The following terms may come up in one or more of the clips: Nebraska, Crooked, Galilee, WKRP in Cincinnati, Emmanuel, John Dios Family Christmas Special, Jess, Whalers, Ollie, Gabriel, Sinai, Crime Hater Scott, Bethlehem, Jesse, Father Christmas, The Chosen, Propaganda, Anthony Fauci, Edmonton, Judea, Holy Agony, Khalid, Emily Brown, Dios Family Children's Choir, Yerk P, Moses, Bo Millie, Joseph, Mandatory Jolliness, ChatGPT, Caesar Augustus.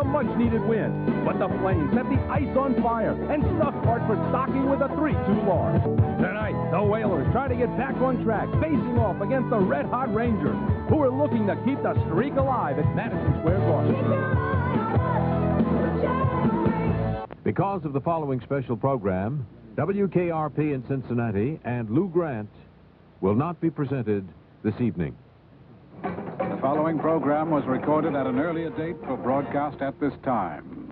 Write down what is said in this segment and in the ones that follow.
a much-needed win. But the Flames set the ice on fire and stuck Hartford stocking with a 3-2 loss. Tonight, the Whalers try to get back on track, facing off against the red-hot Rangers, who are looking to keep the streak alive at Madison Square Garden. Because of the following special program, WKRP in Cincinnati and Lou Grant will not be presented this evening. The following program was recorded at an earlier date for broadcast at this time.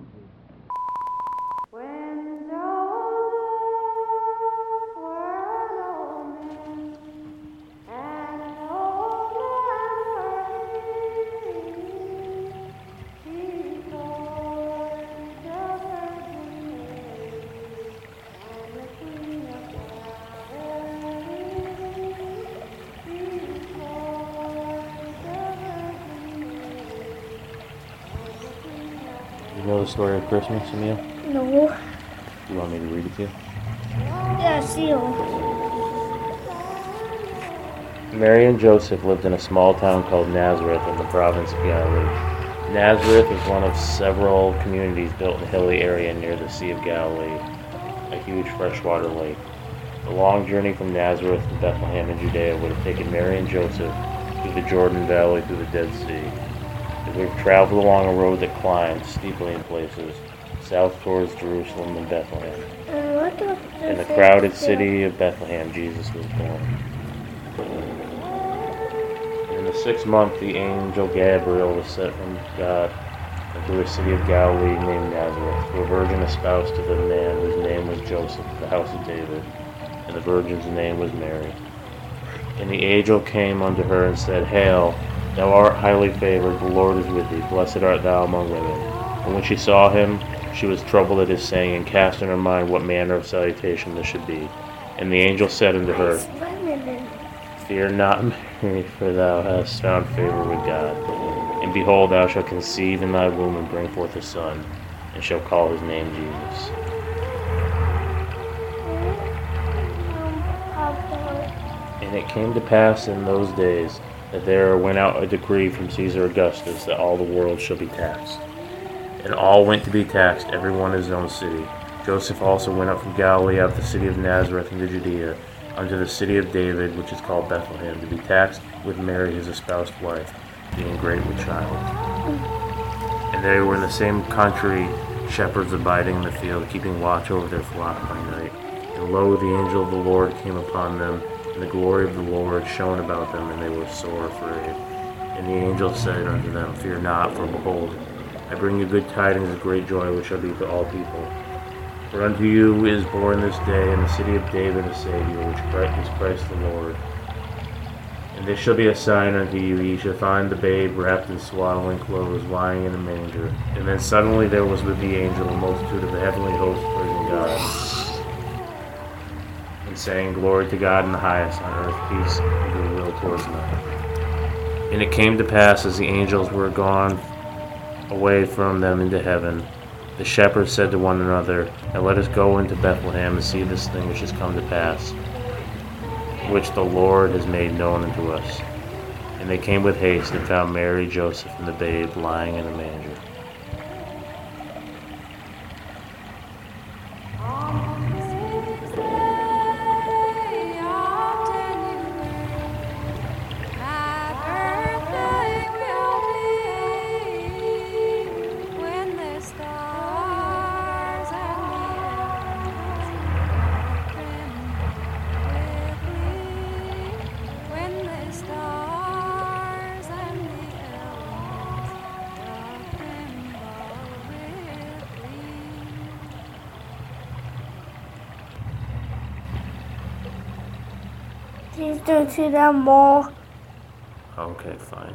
Know the story of Christmas, Emil? No. You want me to read it to you? Yeah, sure. Mary and Joseph lived in a small town called Nazareth in the province of Galilee. Nazareth is one of several communities built in a hilly area near the Sea of Galilee, a huge freshwater lake. The long journey from Nazareth to Bethlehem in Judea would have taken Mary and Joseph through the Jordan Valley through the Dead Sea. We've traveled along a road that climbs steeply in places, south towards Jerusalem and Bethlehem. In the crowded city of Bethlehem, Jesus was born. In the 6th month, the angel Gabriel was sent from God into a city of Galilee named Nazareth, to a virgin espoused to the man whose name was Joseph, the house of David, and the virgin's name was Mary. And the angel came unto her and said, Hail! Thou art highly favored, the Lord is with thee, blessed art thou among women. And when she saw him, she was troubled at his saying, and cast in her mind what manner of salutation this should be. And the angel said unto her, Fear not, Mary, for thou hast found favor with God. And behold, thou shalt conceive in thy womb, and bring forth a son, and shalt call his name Jesus. And it came to pass in those days, that there went out a decree from Caesar Augustus that all the world shall be taxed. And all went to be taxed, every one his own city. Joseph also went up from Galilee, out of the city of Nazareth into Judea, unto the city of David, which is called Bethlehem, to be taxed with Mary his espoused wife, being great with child. And there were in the same country shepherds abiding in the field, keeping watch over their flock by night. And lo, the angel of the Lord came upon them, and the glory of the Lord shone about them, and they were sore afraid. And the angel said unto them, Fear not, for behold, I bring you good tidings of great joy, which shall be to all people. For unto you is born this day in the city of David a Savior, which is Christ the Lord. And this shall be a sign unto you, ye shall find the babe wrapped in swaddling clothes, lying in a manger. And then suddenly there was with the angel a multitude of the heavenly hosts praising God, saying, Glory to God in the highest, on earth peace and goodwill towards men. And it came to pass, as the angels were gone away from them into heaven, the shepherds said to one another, Now let us go into Bethlehem and see this thing which has come to pass, which the Lord has made known unto us. And they came with haste and found Mary, Joseph, and the babe lying in a manger. Please don't see them more. Okay, fine.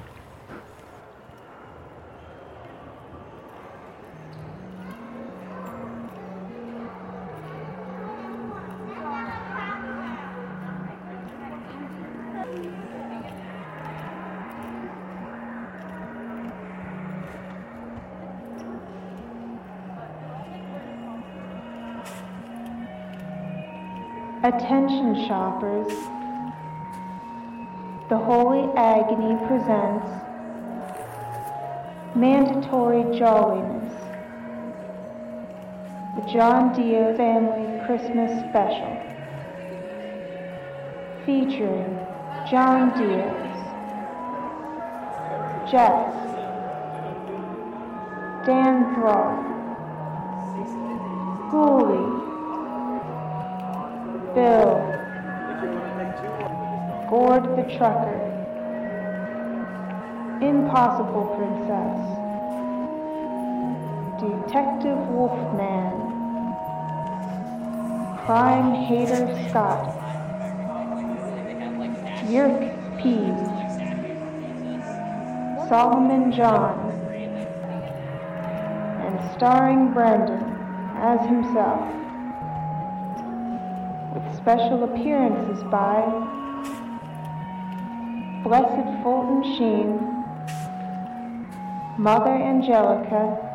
Attention, shoppers. The Holy Agony presents Mandatory Jolliness, the John Dios Family Christmas Special, featuring John Dios, Jess, Dan Thrall, Hooley, Bill, Gord the Trucker, Impossible Princess, Detective Wolfman, Crime Hater Scott, Yerk P, Solomon John, and starring Brandon as himself, with special appearances by Blessed Fulton Sheen, Mother Angelica,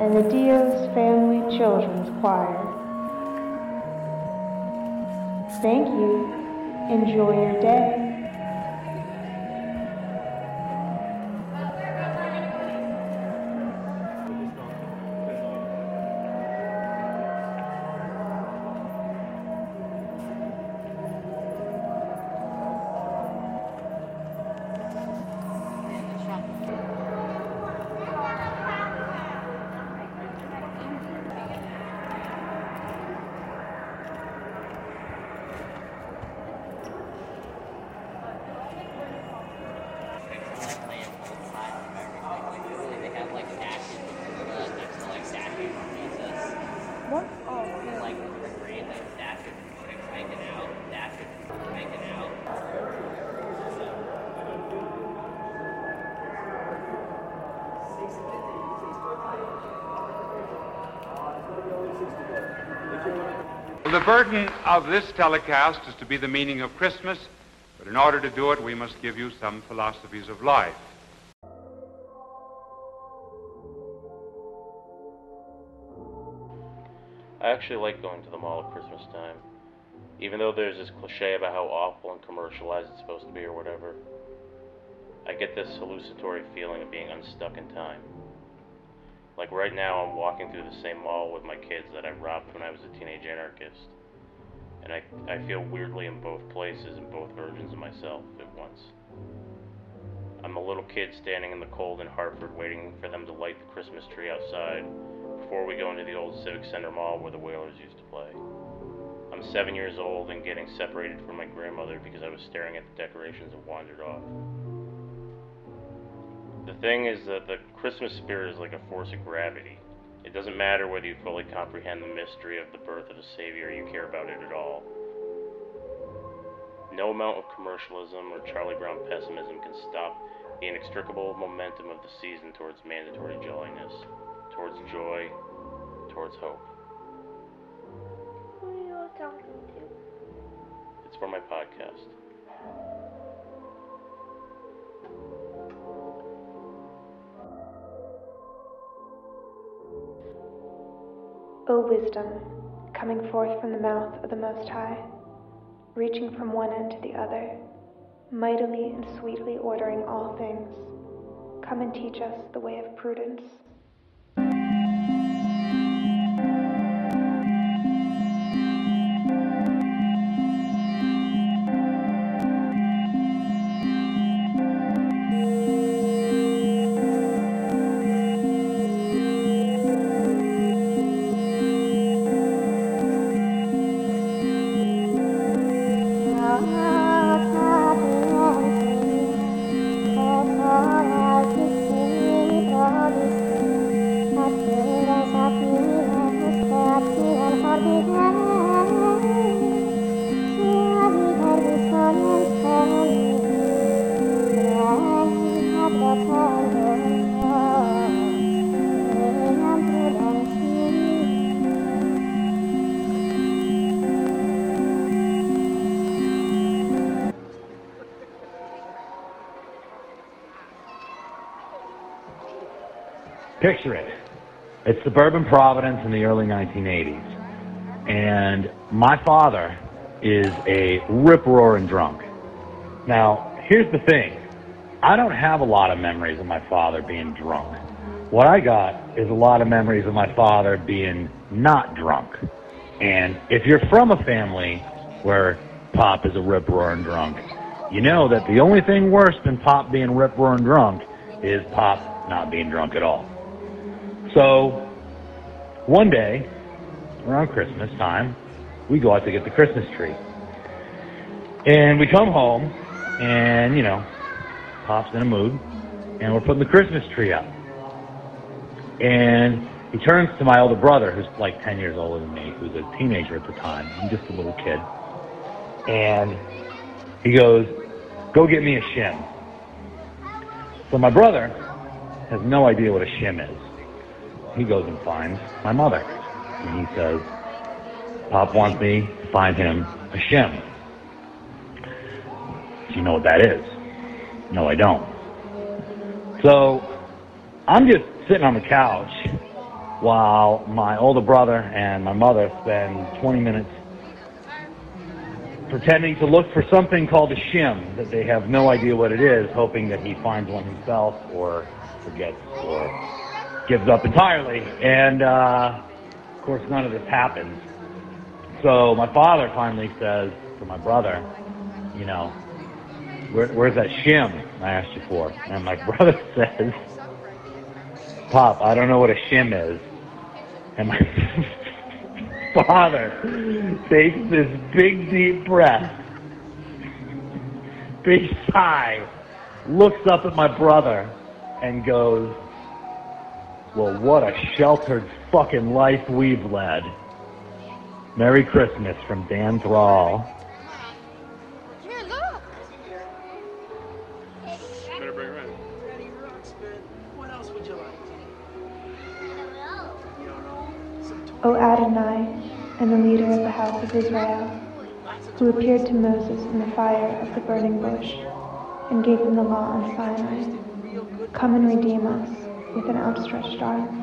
and the Dios Family Children's Choir. Thank you. Enjoy your day. The burden of this telecast is to be the meaning of Christmas, but in order to do it, we must give you some philosophies of life. I actually like going to the mall at Christmas time, even though there's this cliche about how awful and commercialized it's supposed to be or whatever. I get this hallucinatory feeling of being unstuck in time. Like right now, I'm walking through the same mall with my kids that I robbed when I was a teenage anarchist. And I feel weirdly in both places, in both versions of myself at once. I'm a little kid standing in the cold in Hartford waiting for them to light the Christmas tree outside before we go into the old Civic Center Mall where the Whalers used to play. I'm 7 years old and getting separated from my grandmother because I was staring at the decorations and wandered off. The thing is that the Christmas spirit is like a force of gravity. It doesn't matter whether you fully comprehend the mystery of the birth of the Savior or you care about it at all. No amount of commercialism or Charlie Brown pessimism can stop the inextricable momentum of the season towards mandatory jolliness, towards joy, towards hope. Who are you all talking to? It's for my podcast. O wisdom, coming forth from the mouth of the Most High, reaching from one end to the other, mightily and sweetly ordering all things, come and teach us the way of prudence. Picture it. It's suburban Providence in the early 1980s. And my father is a rip-roaring drunk. Now, here's the thing. I don't have a lot of memories of my father being drunk. what I got is a lot of memories of my father being not drunk. And if you're from a family where Pop is a rip-roaring drunk, you know that the only thing worse than Pop being rip-roaring drunk is Pop not being drunk at all. So one day, around Christmas time, we go out to get the Christmas tree. And we come home, and, you know, Pop's in a mood, and we're putting the Christmas tree up. And he turns to my older brother, who's like 10 years older than me, who's a teenager at the time. I'm just a little kid. And he goes, "Go get me a shim." So my brother has no idea what a shim is. He goes and finds my mother. And he says, "Pop wants me to find him a shim." "Do you know what that is?" "No, I don't." So I'm just sitting on the couch while my older brother and my mother spend 20 minutes pretending to look for something called a shim that they have no idea what it is, hoping that he finds one himself or forgets or gives up entirely. And, of course, none of this happens. So my father finally says to my brother, "You know, where's that shim I asked you for?" And my brother says, "Pop, I don't know what a shim is." And my father takes this big, deep breath, big sigh, looks up at my brother, and goes, "Well, what a sheltered fucking life we've led. Merry Christmas from Dan Thrall." O Adonai, and the leader of the house of Israel, who appeared to Moses in the fire of the burning bush, and gave him the law on Sinai, come and redeem us with an outstretched arm.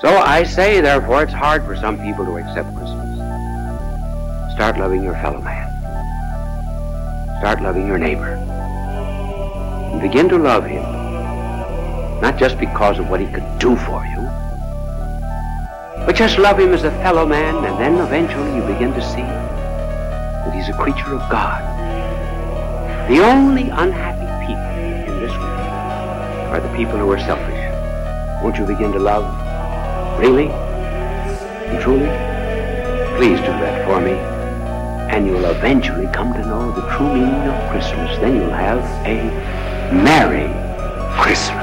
So I say, therefore, it's hard for some people to accept Christmas. Start loving your fellow man. Start loving your neighbor. And begin to love him, not just because of what he could do for you, but just love him as a fellow man, and then eventually you begin to see that he's a creature of God. The only unhappy people in this world are the people who are selfish. Won't you begin to love, really and truly? Please do that for me. And you'll eventually come to know the true meaning of Christmas. Then you'll have a Merry Christmas.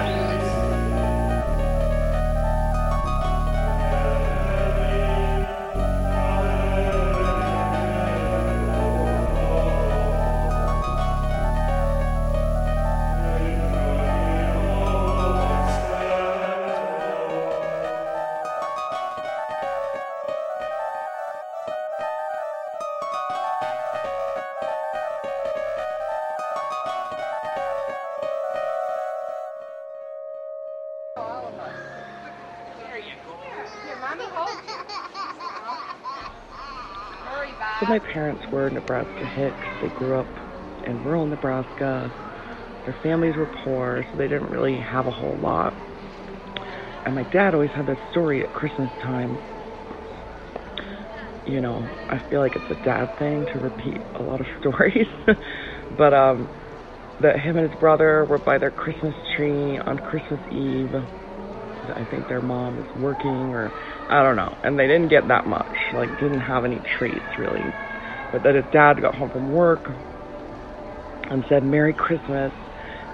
My parents were Nebraska Hicks. They grew up in rural Nebraska. Their families were poor, so they didn't really have a whole lot. And my dad always had this story at Christmas time. You know, I feel like it's a dad thing to repeat a lot of stories. But that him and his brother were by their Christmas tree on Christmas Eve. I think their mom is working, or I don't know. And they didn't get that much, like didn't have any treats really. But then his dad got home from work and said Merry Christmas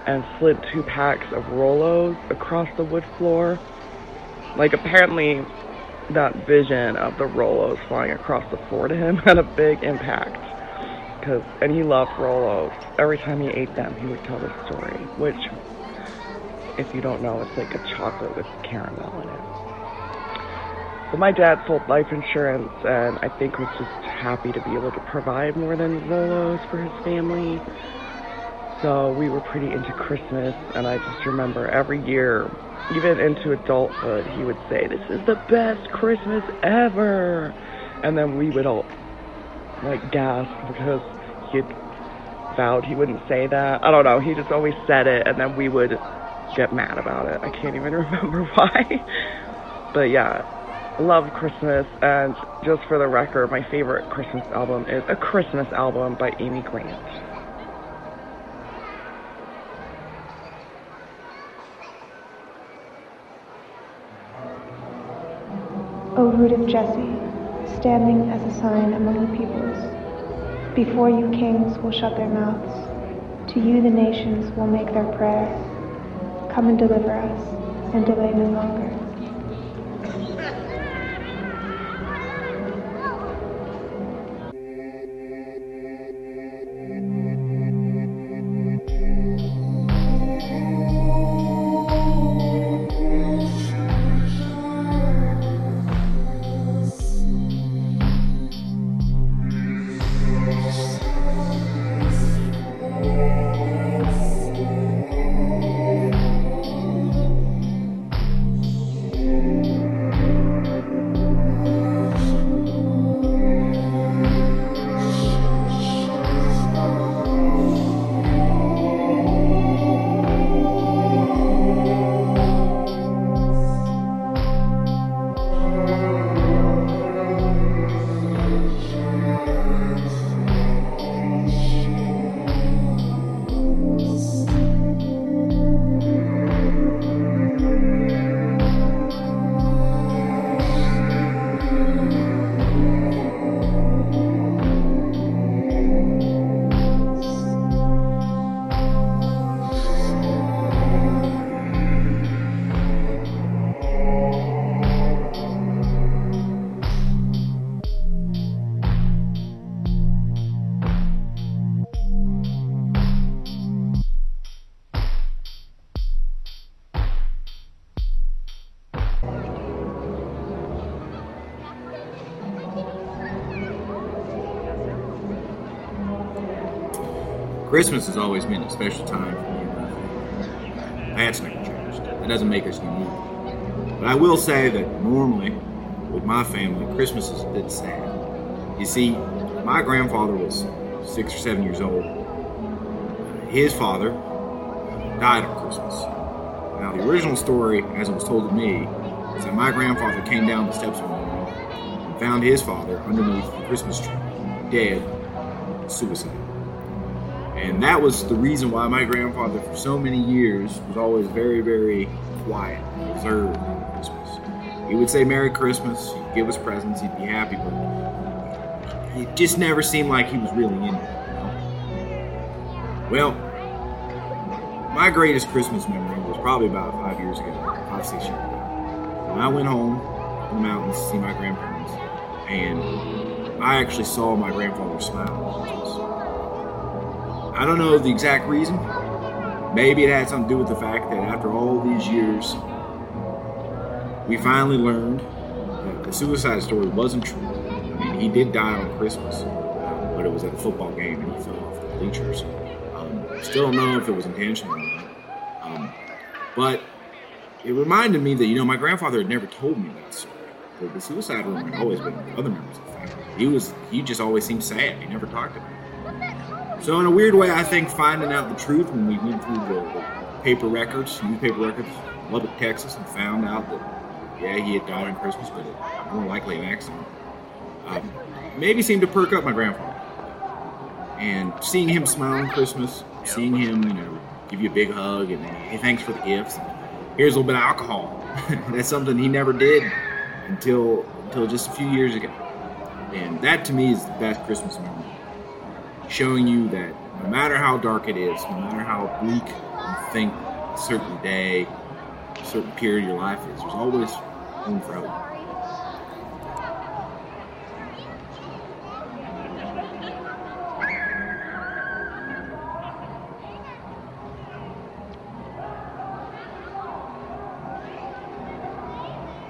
and slid 2 packs of Rolos across the wood floor. Like apparently that vision of the Rolos flying across the floor to him had a big impact. And he loved Rolos. Every time he ate them, he would tell this story, which, if you don't know, it's like a chocolate with caramel in it. So my dad sold life insurance and I think was just happy to be able to provide more than Rolos for his family. So we were pretty into Christmas, and I just remember every year, even into adulthood, he would say, "This is the best Christmas ever." And then we would all, like, gasp because he'd vowed he wouldn't say that. I don't know, he just always said it, and then we would get mad about it. I can't even remember why. But yeah, love Christmas. And just for the record, my favorite Christmas album is A Christmas Album by Amy Grant. O root of Jesse, standing as a sign among the peoples, before you kings will shut their mouths, to you the nations will make their prayer. Come and deliver us, and delay no longer. Christmas has always been a special time for me and my family. That's never changed. It doesn't make us unique. But I will say that normally, with my family, Christmas is a bit sad. You see, my grandfather was 6 or 7 years old. His father died on Christmas. Now, the original story, as it was told to me, is that my grandfather came down the steps one morning and found his father underneath the Christmas tree, dead, suicide. And that was the reason why my grandfather, for so many years, was always very, very quiet and reserved on Christmas. He would say Merry Christmas, he'd give us presents, he'd be happy, but it just never seemed like he was really into it, you know? Well, my greatest Christmas memory was probably about 5 years ago, 5, 6 years ago. When I went home in the mountains to see my grandparents, and I actually saw my grandfather smile. I don't know the exact reason. Maybe it had something to do with the fact that after all these years, we finally learned that the suicide story wasn't true. I mean, he did die on Christmas, but it was at a football game and he fell off the bleachers. Still don't know if it was intentional or not. But it reminded me that, you know, my grandfather had never told me that story. The suicide rumor had always been with other members of the family. He just always seemed sad. He never talked about it. So in a weird way, I think finding out the truth when we went through the newspaper records, Lubbock, Texas, and found out that, yeah, he had died on Christmas, but it, more likely an accident, maybe seemed to perk up my grandfather. And seeing him smile on Christmas, seeing him, you know, give you a big hug, and hey, thanks for the gifts, and here's a little bit of alcohol. That's something he never did until just a few years ago. And that, to me, is the best Christmas memory. Showing you that no matter how dark it is, no matter how bleak you think a certain day, a certain period of your life is, there's always room for hope.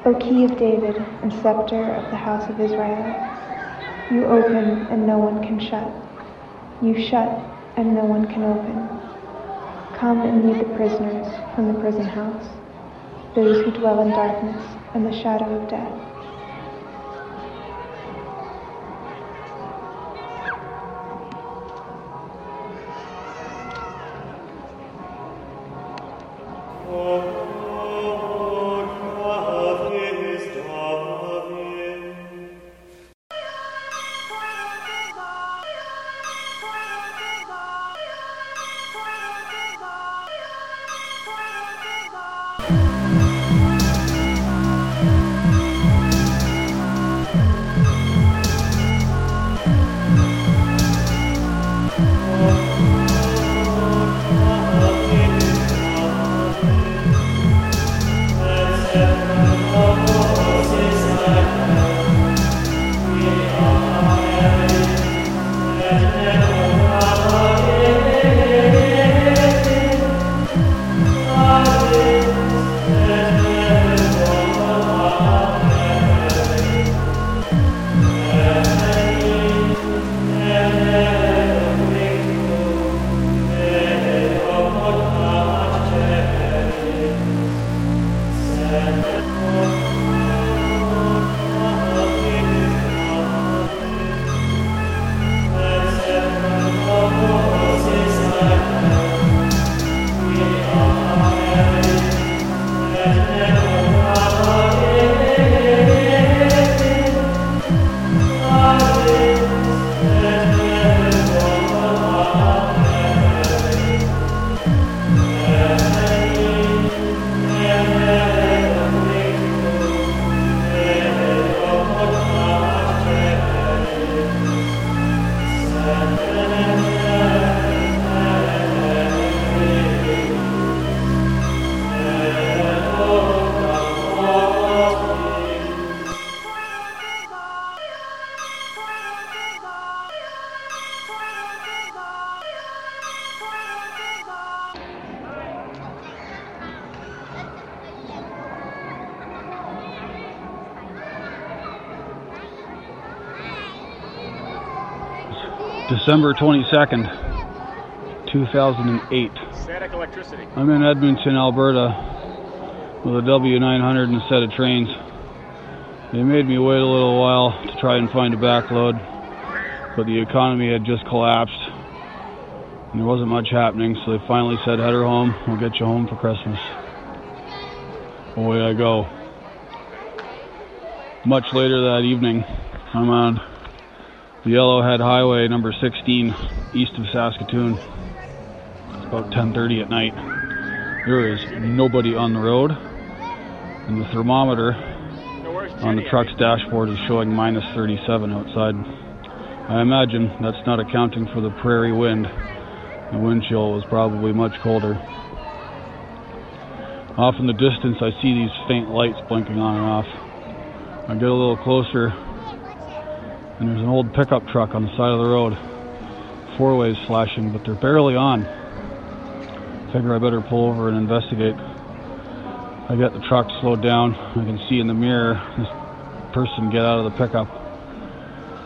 O key of David and scepter of the house of Israel, you open and no one can shut. You shut, and no one can open. Come and lead the prisoners from the prison house, those who dwell in darkness and the shadow of death. December 22nd, 2008. Static electricity. I'm in Edmonton, Alberta, with a W900 and a set of trains. They made me wait a little while to try and find a backload, but the economy had just collapsed, and there wasn't much happening, so they finally said, head her home, we'll get you home for Christmas. Away I go. Much later that evening, I'm on the Yellowhead Highway, number 16, east of Saskatoon. It's about 10:30 at night. There is nobody on the road, and the thermometer on the truck's dashboard is showing minus 37 outside. I imagine that's not accounting for the prairie wind. The wind chill was probably much colder. Off in the distance, I see these faint lights blinking on and off. I get a little closer, and there's an old pickup truck on the side of the road. Four-ways flashing, but they're barely on. Figure I better pull over and investigate. I get the truck slowed down. I can see in the mirror this person get out of the pickup.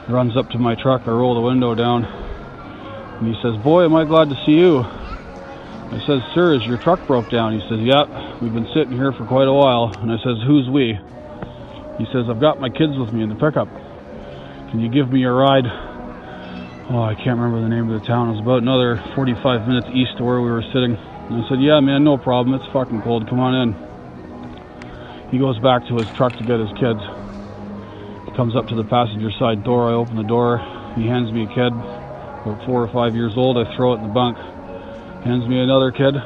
He runs up to my truck. I roll the window down, and he says, "Boy, am I glad to see you." I says, "Sir, is your truck broke down?" He says, "Yep, we've been sitting here for quite a while." And I says, "Who's we?" He says, "I've got my kids with me in the pickup. Can you give me a ride?" Oh, I can't remember the name of the town. It was about another 45 minutes east of where we were sitting. And I said, "Yeah, man, no problem. It's fucking cold. Come on in." He goes back to his truck to get his kids. He comes up to the passenger side door. I open the door. He hands me a kid, about 4 or 5 years old. I throw it in the bunk. Hands me another kid,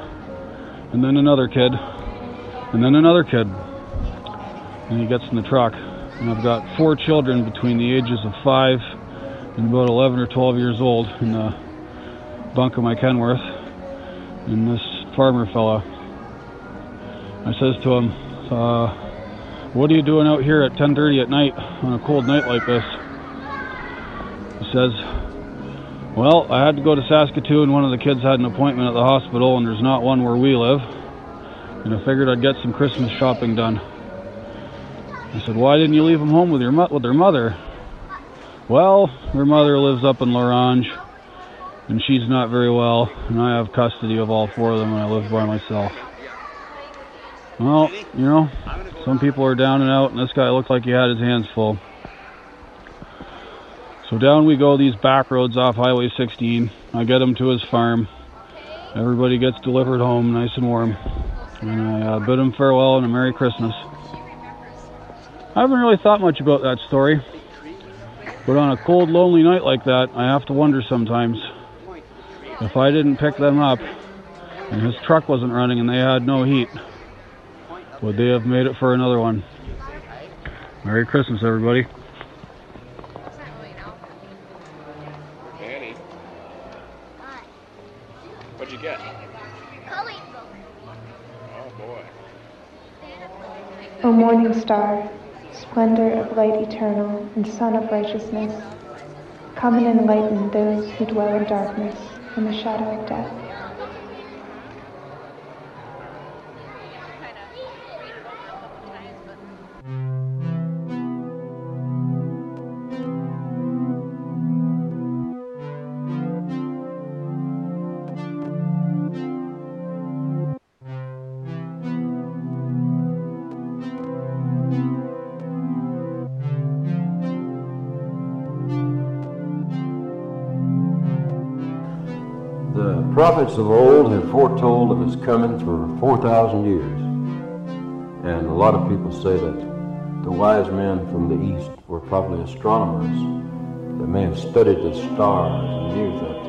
and then another kid, and then another kid. And he gets in the truck. And I've got four children between the ages of 5 and about 11 or 12 years old in the bunk of my Kenworth, and this farmer fella. I says to him, "What are you doing out here at 10:30 at night on a cold night like this?" He says, "Well, I had to go to Saskatoon. One of the kids had an appointment at the hospital, and there's not one where we live, and I figured I'd get some Christmas shopping done." I said, "Why didn't you leave them home with their mother?" "Well, her mother lives up in L'Orange, and she's not very well, and I have custody of all four of them, and I live by myself." Well, you know, some people are down and out, and this guy looked like he had his hands full. So down we go these back roads off Highway 16. I get him to his farm. Everybody gets delivered home nice and warm. And I bid him farewell and a Merry Christmas. I haven't really thought much about that story, but on a cold, lonely night like that, I have to wonder sometimes if I didn't pick them up and his truck wasn't running and they had no heat, would they have made it for another one? Merry Christmas, everybody. Annie, what'd you get? Oh boy. O morning star, splendor of light eternal and sun of righteousness, come and enlighten those who dwell in darkness and the shadow of death. Prophets of old have foretold of his coming for 4,000 years. And a lot of people say that the wise men from the East were probably astronomers that may have studied the stars and knew that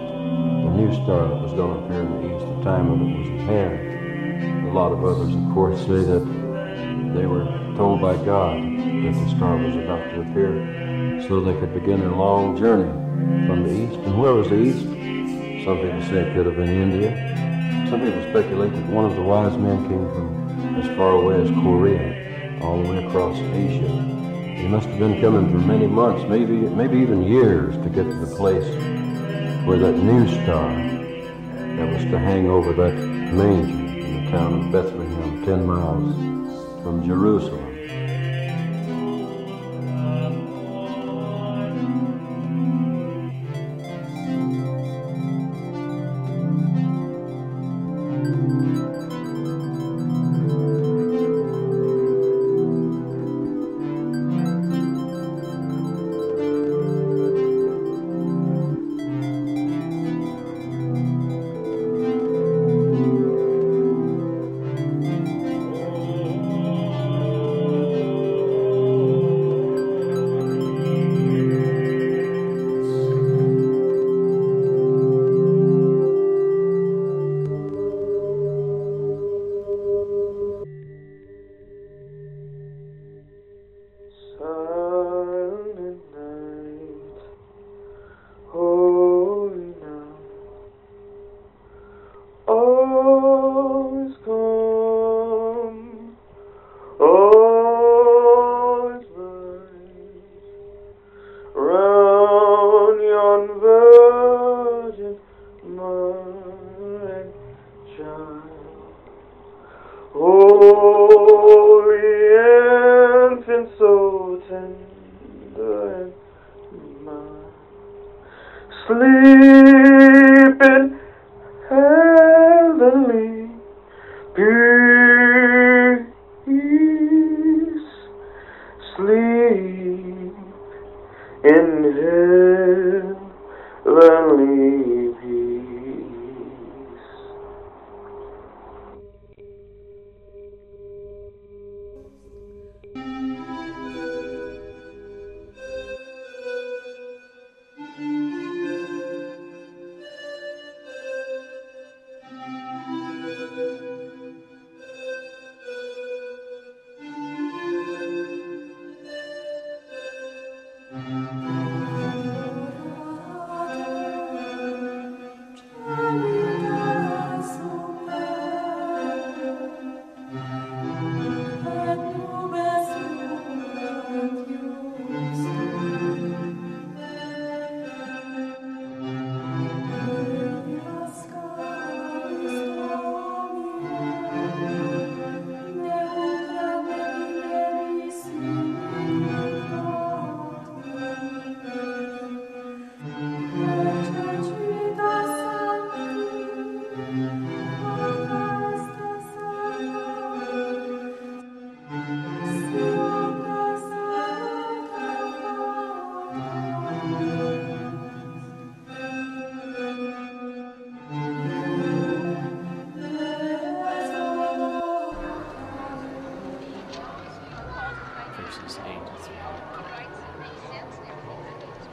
the new star that was going to appear in the East, the time when it was at hand. A lot of others, of course, say that they were told by God that the star was about to appear so they could begin their long journey from the East. And where was the East? Some people say it could have been India. Some people speculate that one of the wise men came from as far away as Korea, all the way across Asia. He must have been coming for many months, maybe even years, to get to the place where that new star that was to hang over that manger in the town of Bethlehem, 10 miles from Jerusalem.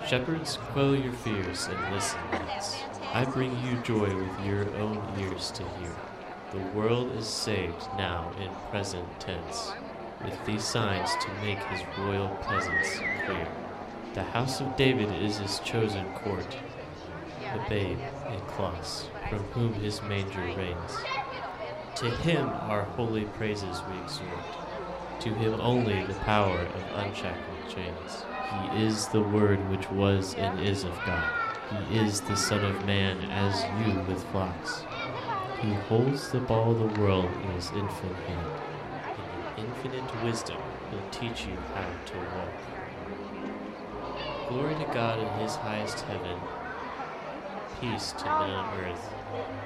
Shepherds, quell your fears and listen, lads. I bring you joy with your own ears to hear. The world is saved now in present tense, with these signs to make his royal presence clear. The house of David is his chosen court, the babe in cloths, from whom his manger reigns. To him our holy praises we exhort, to him only the power of unshackled chains. He is the Word which was and is of God. He is the Son of Man as you with flocks. He holds the ball of the world in his infant hand. In infinite wisdom he'll teach you how to walk. Glory to God in his highest heaven. Peace to men on earth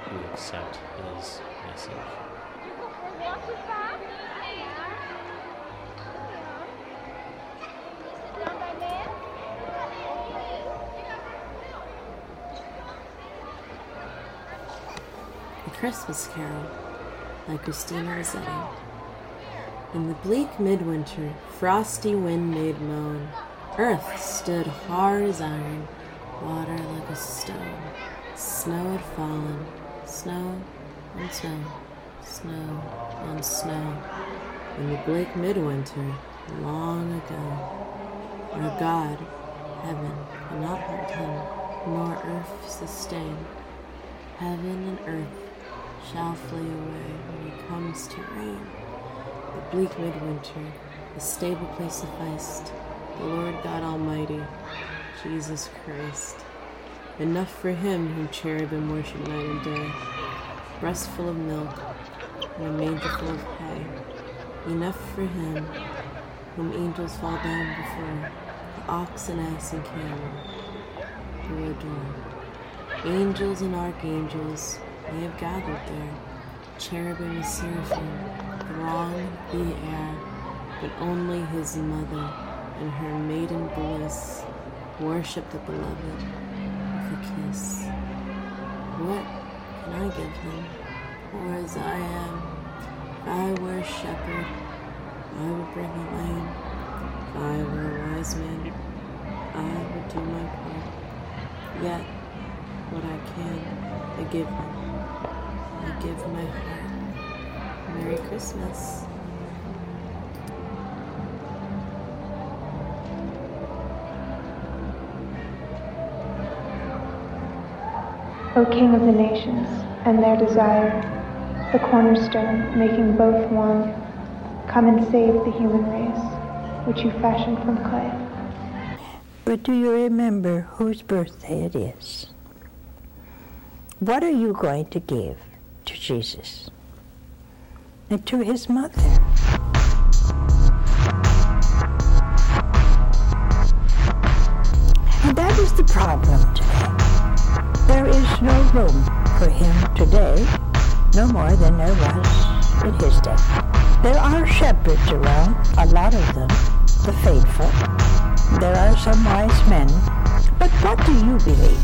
who accept his message. A Christmas Carol by Christina Rossetti. In the bleak midwinter, frosty wind made moan. Earth stood hard as iron, water like a stone. Snow had fallen, snow on snow, snow on snow. In the bleak midwinter, long ago, our God, heaven, could not hold him, nor earth sustain. Heaven and earth shall flee away when he comes to reign. The bleak midwinter, the stable place sufficed, the Lord God Almighty, Jesus Christ. Enough for him whom cherubim worship night and day. Breast full of milk, and a manger full of hay. Enough for him whom angels fall down before, the ox and ass and camel, through adore. Angels and archangels, they have gathered there. Cherubim and seraphim throng the air, but only his mother and her maiden bliss worship the beloved with a kiss. What can I give him? For as I am, if I were a shepherd, I would bring a lamb. If I were a wise man, I would do my part. Yet, what I can, I give him. I give my heart. Merry Christmas. O King of the nations, and their desire, the cornerstone, making both one, come and save the human race, which you fashioned from clay. But do you remember whose birthday it is? What are you going to give to Jesus and to his mother? And that is the problem today. There is no room for him today, no more than there was in his day. There are shepherds around, a lot of them, the faithful. There are some wise men, but what do you believe?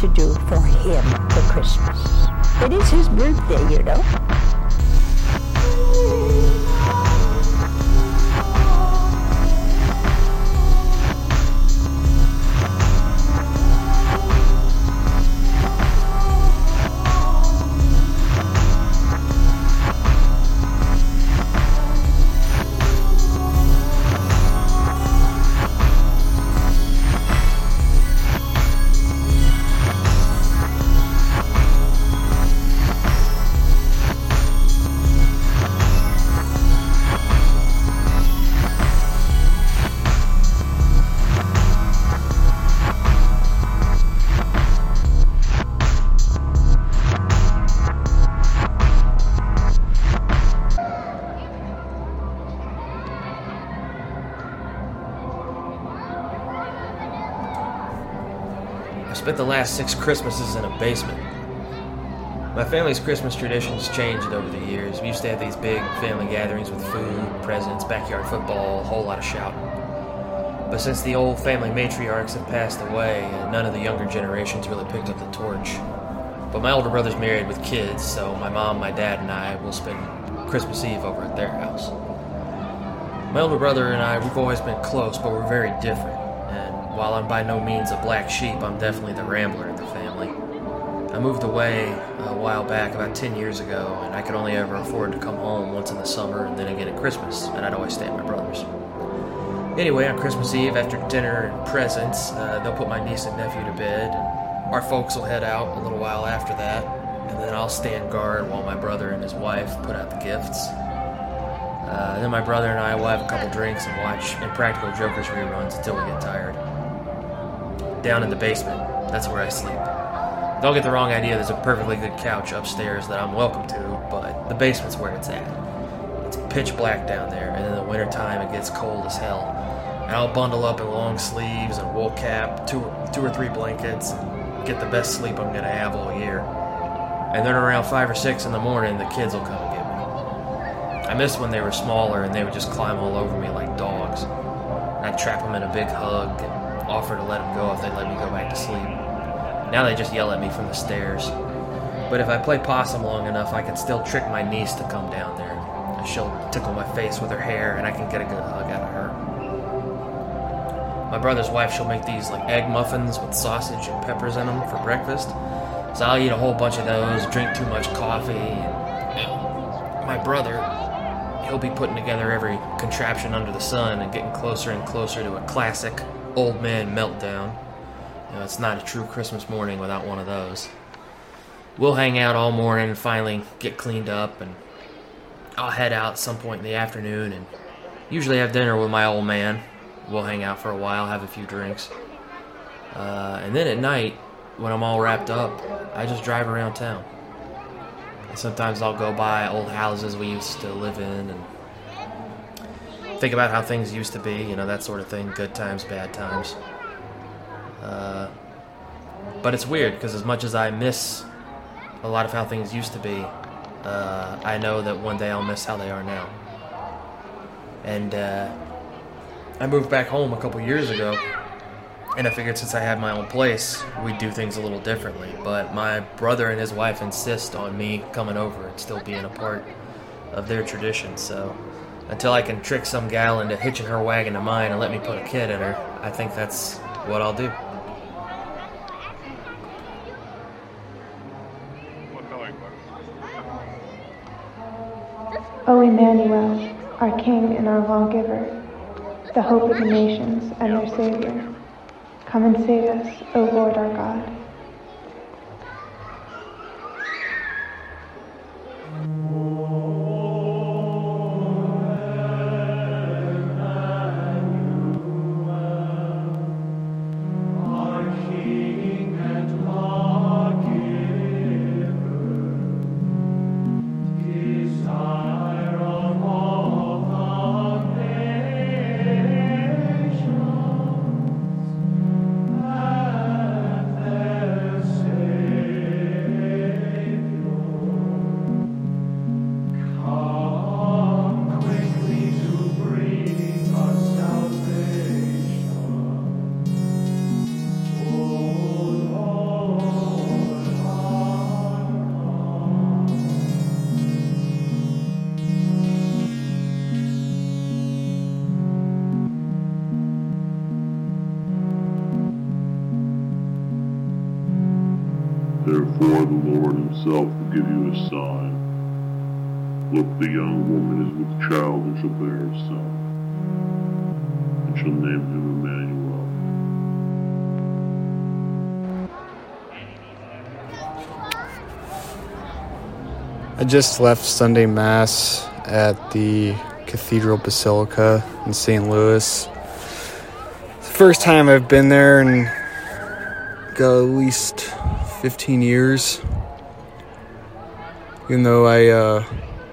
To do for him for Christmas. It is his birthday, you know. spent the last 6 Christmases in a basement. My family's Christmas traditions changed over the years. We used to have these big family gatherings with food, presents, backyard football, a whole lot of shouting. But since the old family matriarchs have passed away, none of the younger generations really picked up the torch. But my older brother's married with kids, so my mom, my dad, and I will spend Christmas Eve over at their house. My older brother and I, we've always been close, but we're very different. And while I'm by no means a black sheep, I'm definitely the rambler in the family. I moved away a while back, about 10 years ago, and I could only ever afford to come home once in the summer and then again at Christmas, and I'd always stay at my brother's. Anyway, on Christmas Eve, after dinner and presents, they'll put my niece and nephew to bed. Our folks will head out a little while after that, and then I'll stand guard while my brother and his wife put out the gifts. Then my brother and I will have a couple drinks and watch Impractical Jokers reruns until we get tired. Down in the basement, that's where I sleep. Don't get the wrong idea, there's a perfectly good couch upstairs that I'm welcome to, but the basement's where it's at. It's pitch black down there, and in the wintertime it gets cold as hell. And I'll bundle up in long sleeves and wool cap, two or three blankets, and get the best sleep I'm going to have all year. And then around 5 or 6 in the morning, the kids will come and get me. I missed when they were smaller and they would just climb all over me like dogs. I'd trap them in a big hug and offer to let them go if they let me go back to sleep. Now they just yell at me from the stairs. But if I play possum long enough, I can still trick my niece to come down there. She'll tickle my face with her hair and I can get a good hug out of her. My brother's wife, she'll make these like egg muffins with sausage and peppers in them for breakfast. So I'll eat a whole bunch of those, drink too much coffee, and my brother, he'll be putting together every contraption under the sun and getting closer and closer to a classic old man meltdown. You know, it's not a true Christmas morning without one of those. We'll hang out all morning and finally get cleaned up, and I'll head out some point in the afternoon and usually have dinner with my old man. We'll hang out for a while, have a few drinks. And then at night, when I'm all wrapped up, I just drive around town. Sometimes I'll go by old houses we used to live in and think about how things used to be, you know, that sort of thing, good times, bad times. But it's weird, because as much as I miss a lot of how things used to be, I know that one day I'll miss how they are now. And I moved back home a couple years ago, and I figured since I had my own place, we'd do things a little differently. But my brother and his wife insist on me coming over and still being a part of their tradition. So until I can trick some gal into hitching her wagon to mine and let me put a kid in her, I think that's what I'll do. O Emmanuel, our King and our Lawgiver, the hope of the nations and their Savior, come and save us, O Lord our God. Therefore the Lord himself will give you a sign. Look, the young woman is with child and shall bear a son, and shall name him Emmanuel. I just left Sunday Mass at the Cathedral Basilica in St. Louis. It's the first time I've been there in at least 15 years, even though I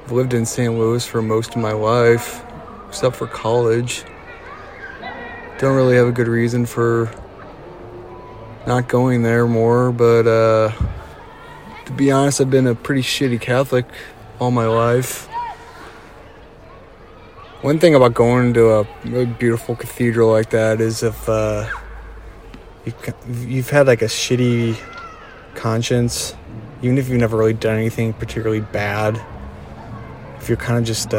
lived in St. Louis for most of my life, except for college. Don't really have a good reason for not going there more, but to be honest, I've been a pretty shitty Catholic all my life. One thing about going to a beautiful cathedral like that is if you've had like a shitty conscience, even if you've never really done anything particularly bad, if you're kind of just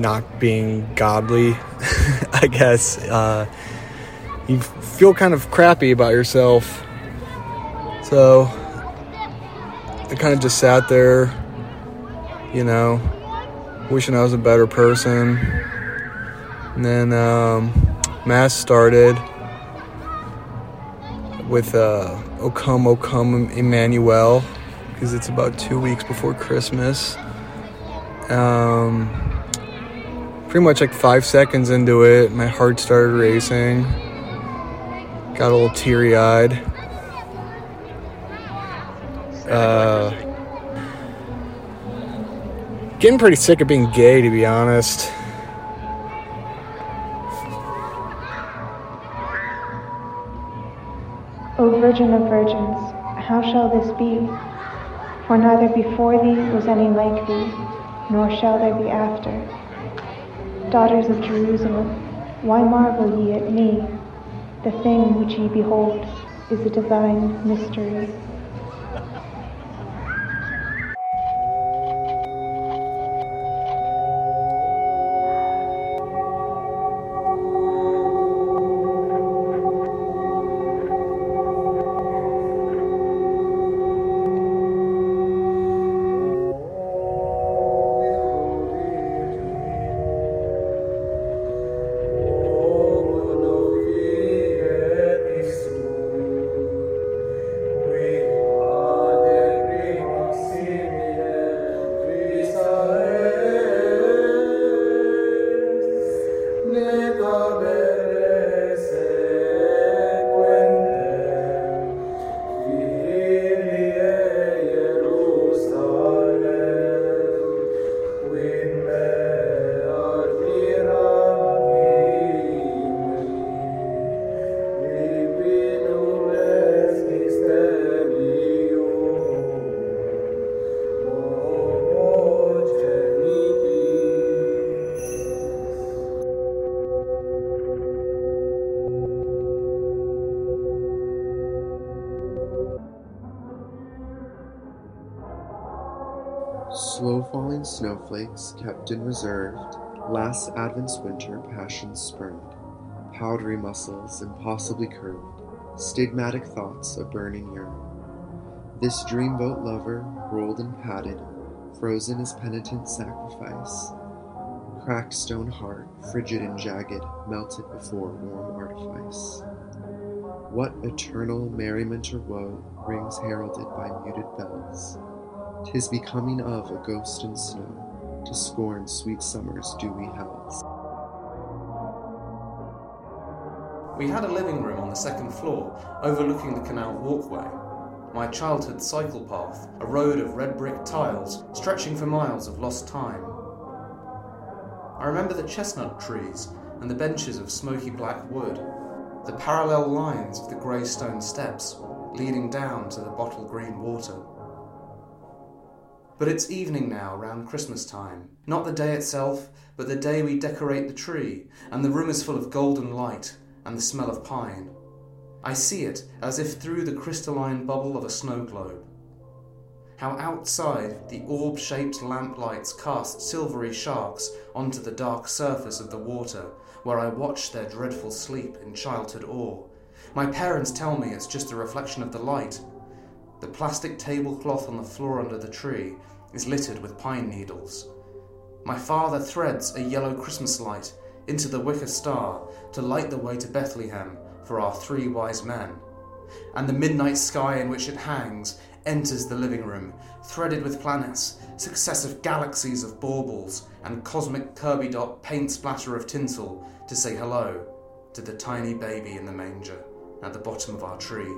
not being godly, I guess, you feel kind of crappy about yourself. So I kind of just sat there, wishing I was a better person. And then Mass started with O Come, Emmanuel, because it's about 2 weeks before Christmas. Pretty much like 5 seconds into it, my heart started racing. Got a little teary-eyed. Getting pretty sick of being gay, to be honest. O Virgin of Virgins, how shall this be? For neither before thee was any like thee, nor shall there be after. Daughters of Jerusalem, why marvel ye at me? The thing which ye behold is a divine mystery. Slow-falling snowflakes kept in reserve, last Advent's winter passion spurred, powdery muscles impossibly curved, stigmatic thoughts of burning yearn. This dreamboat lover, rolled and padded, frozen as penitent sacrifice, cracked stone heart, frigid and jagged, melted before warm artifice. What eternal merriment or woe rings heralded by muted bells? 'Tis becoming of a ghost in snow, to scorn sweet summer's dewy hells. We had a living room on the second floor, overlooking the canal walkway. My childhood's cycle path, a road of red brick tiles, stretching for miles of lost time. I remember the chestnut trees and the benches of smoky black wood, the parallel lines of the grey stone steps leading down to the bottle-green water. But it's evening now, round Christmas time. Not the day itself, but the day we decorate the tree, and the room is full of golden light and the smell of pine. I see it as if through the crystalline bubble of a snow globe. How outside the orb-shaped lamplights cast silvery shafts onto the dark surface of the water, where I watch their dreadful sleep in childhood awe. My parents tell me it's just a reflection of the light. The plastic tablecloth on the floor under the tree is littered with pine needles. My father threads a yellow Christmas light into the wicker star to light the way to Bethlehem for our three wise men, and the midnight sky in which it hangs enters the living room, threaded with planets, successive galaxies of baubles, and cosmic Kirby dot paint splatter of tinsel to say hello to the tiny baby in the manger at the bottom of our tree.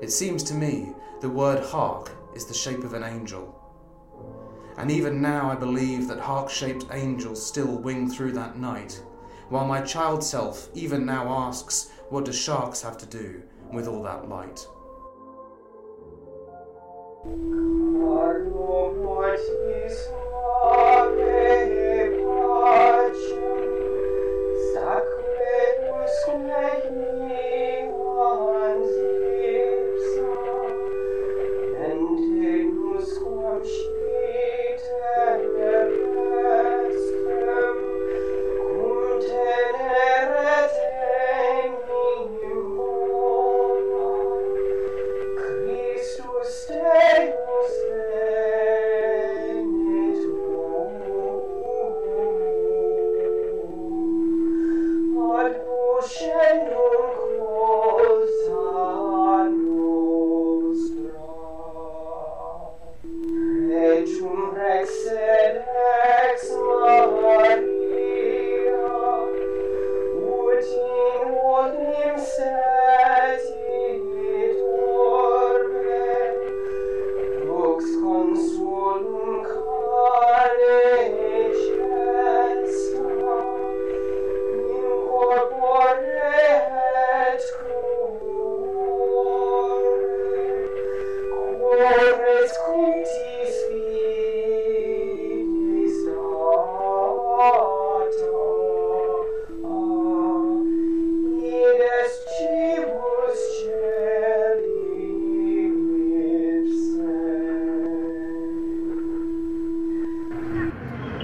It seems to me the word hark is the shape of an angel. and even now I believe that heart-shaped angels still wing through that night, while my child self even now asks, what do sharks have to do with all that light?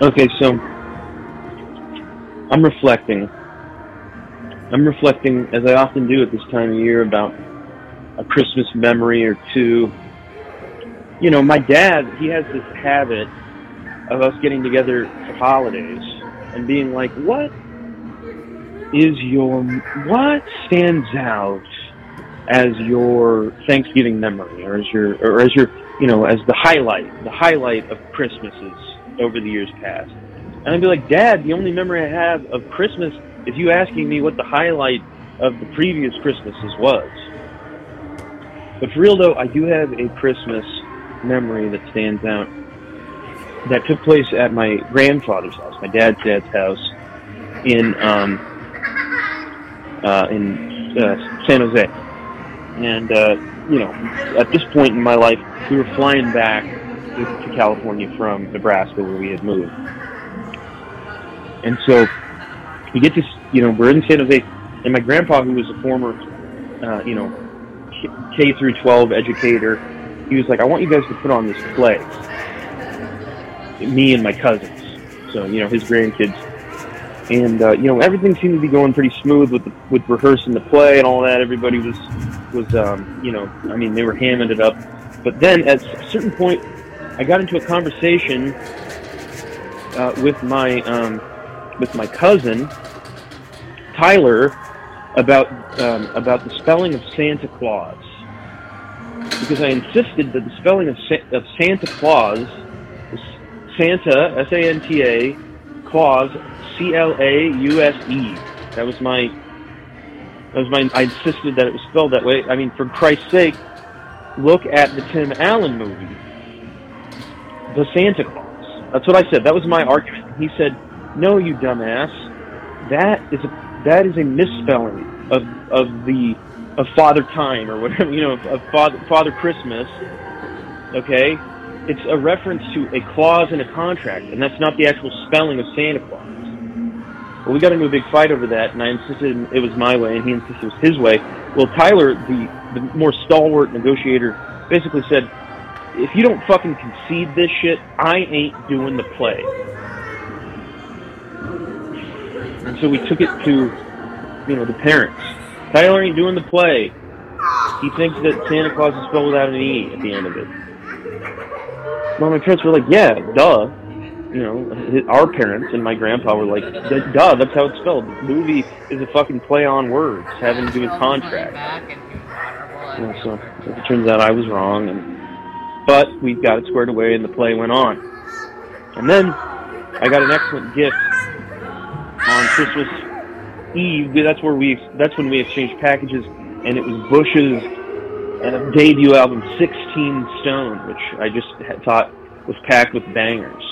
Okay, so I'm reflecting, as I often do at this time of year, about a Christmas memory or two. You know, my dad, he has this habit of us getting together for holidays and being like, what stands out as your Thanksgiving memory, or as the highlight of Christmases over the years past. And I'd be like, Dad, the only memory I have of Christmas is you asking me what the highlight of the previous Christmases was. But for real though, I do have a Christmas memory that stands out that took place at my grandfather's house, my dad's house, in San Jose. And, at this point in my life, we were flying back to California from Nebraska, where we had moved. And so we get this, we're in San Jose, and my grandpa, who was a former, K through 12 educator, he was like, I want you guys to put on this play, me and my cousins, so, his grandkids. And, everything seemed to be going pretty smooth with rehearsing the play and all that. Everybody was they were hamming it up. But then at a certain point, I got into a conversation with my cousin Tyler about the spelling of Santa Claus, because I insisted that the spelling of Santa Claus was Santa, S-A-N-T-A, Claus, C-L-A-U-S-E. I insisted that it was spelled that way. I mean, for Christ's sake, look at the Tim Allen movie, The Santa Claus. That's what I said. That was my argument. He said, "No, you dumbass. That is a misspelling of Father Time, or whatever, of Father Christmas. Okay, it's a reference to a clause in a contract, and that's not the actual spelling of Santa Claus." Well, we got into a big fight over that, and I insisted it was my way, and he insisted it was his way. Well, Tyler, the more stalwart negotiator, basically said, if you don't fucking concede this shit, I ain't doing the play. And so we took it to, the parents. Tyler ain't doing the play. He thinks that Santa Claus is spelled without an E at the end of it. Well, my parents were like, yeah, duh. Our parents and my grandpa were like, duh, that's how it's spelled. The movie is a fucking play on words, having to do with contract. And so it turns out I was wrong, but we got it squared away, and the play went on. And then I got an excellent gift on Christmas Eve. That's when we exchanged packages, and it was Bush's debut album, 16 Stone, which I just thought was packed with bangers.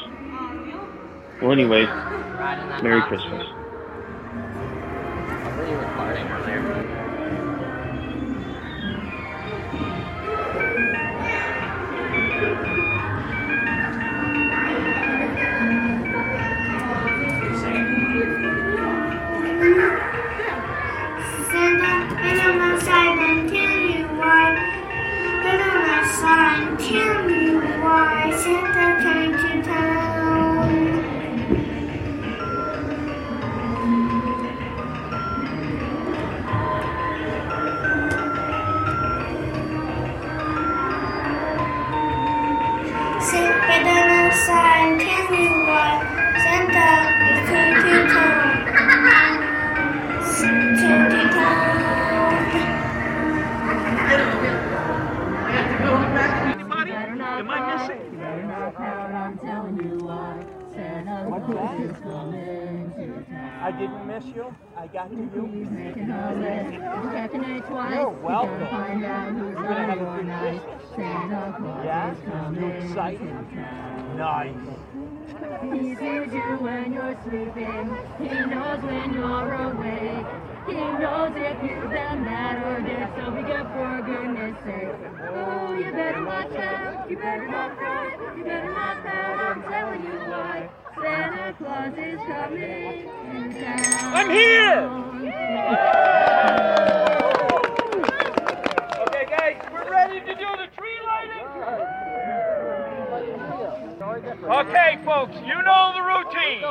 Well, anyway, Merry Christmas. I didn't miss you. I got to you. You're welcome. You're going to have a good Christmas. Yeah? You excited? Nice. He sees you when you're sleeping. He knows when you're awake. He knows if you've been mad or dead. So be good for goodness sake. Oh, you better watch out. You better not cry. You better not cry. I'm telling you why. Santa Claus is coming down. I'm here! Okay, guys, we're ready to do the tree lighting. Okay, folks, you know the routine.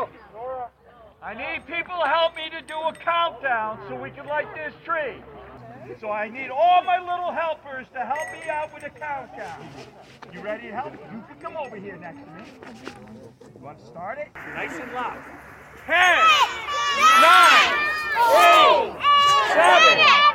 I need people to help me to do a countdown so we can light this tree. So I need all my little helpers to help me out with a countdown. You ready to help? You can come over here next to me. You want to start it? Nice and loud. 10, 9, 8, 7.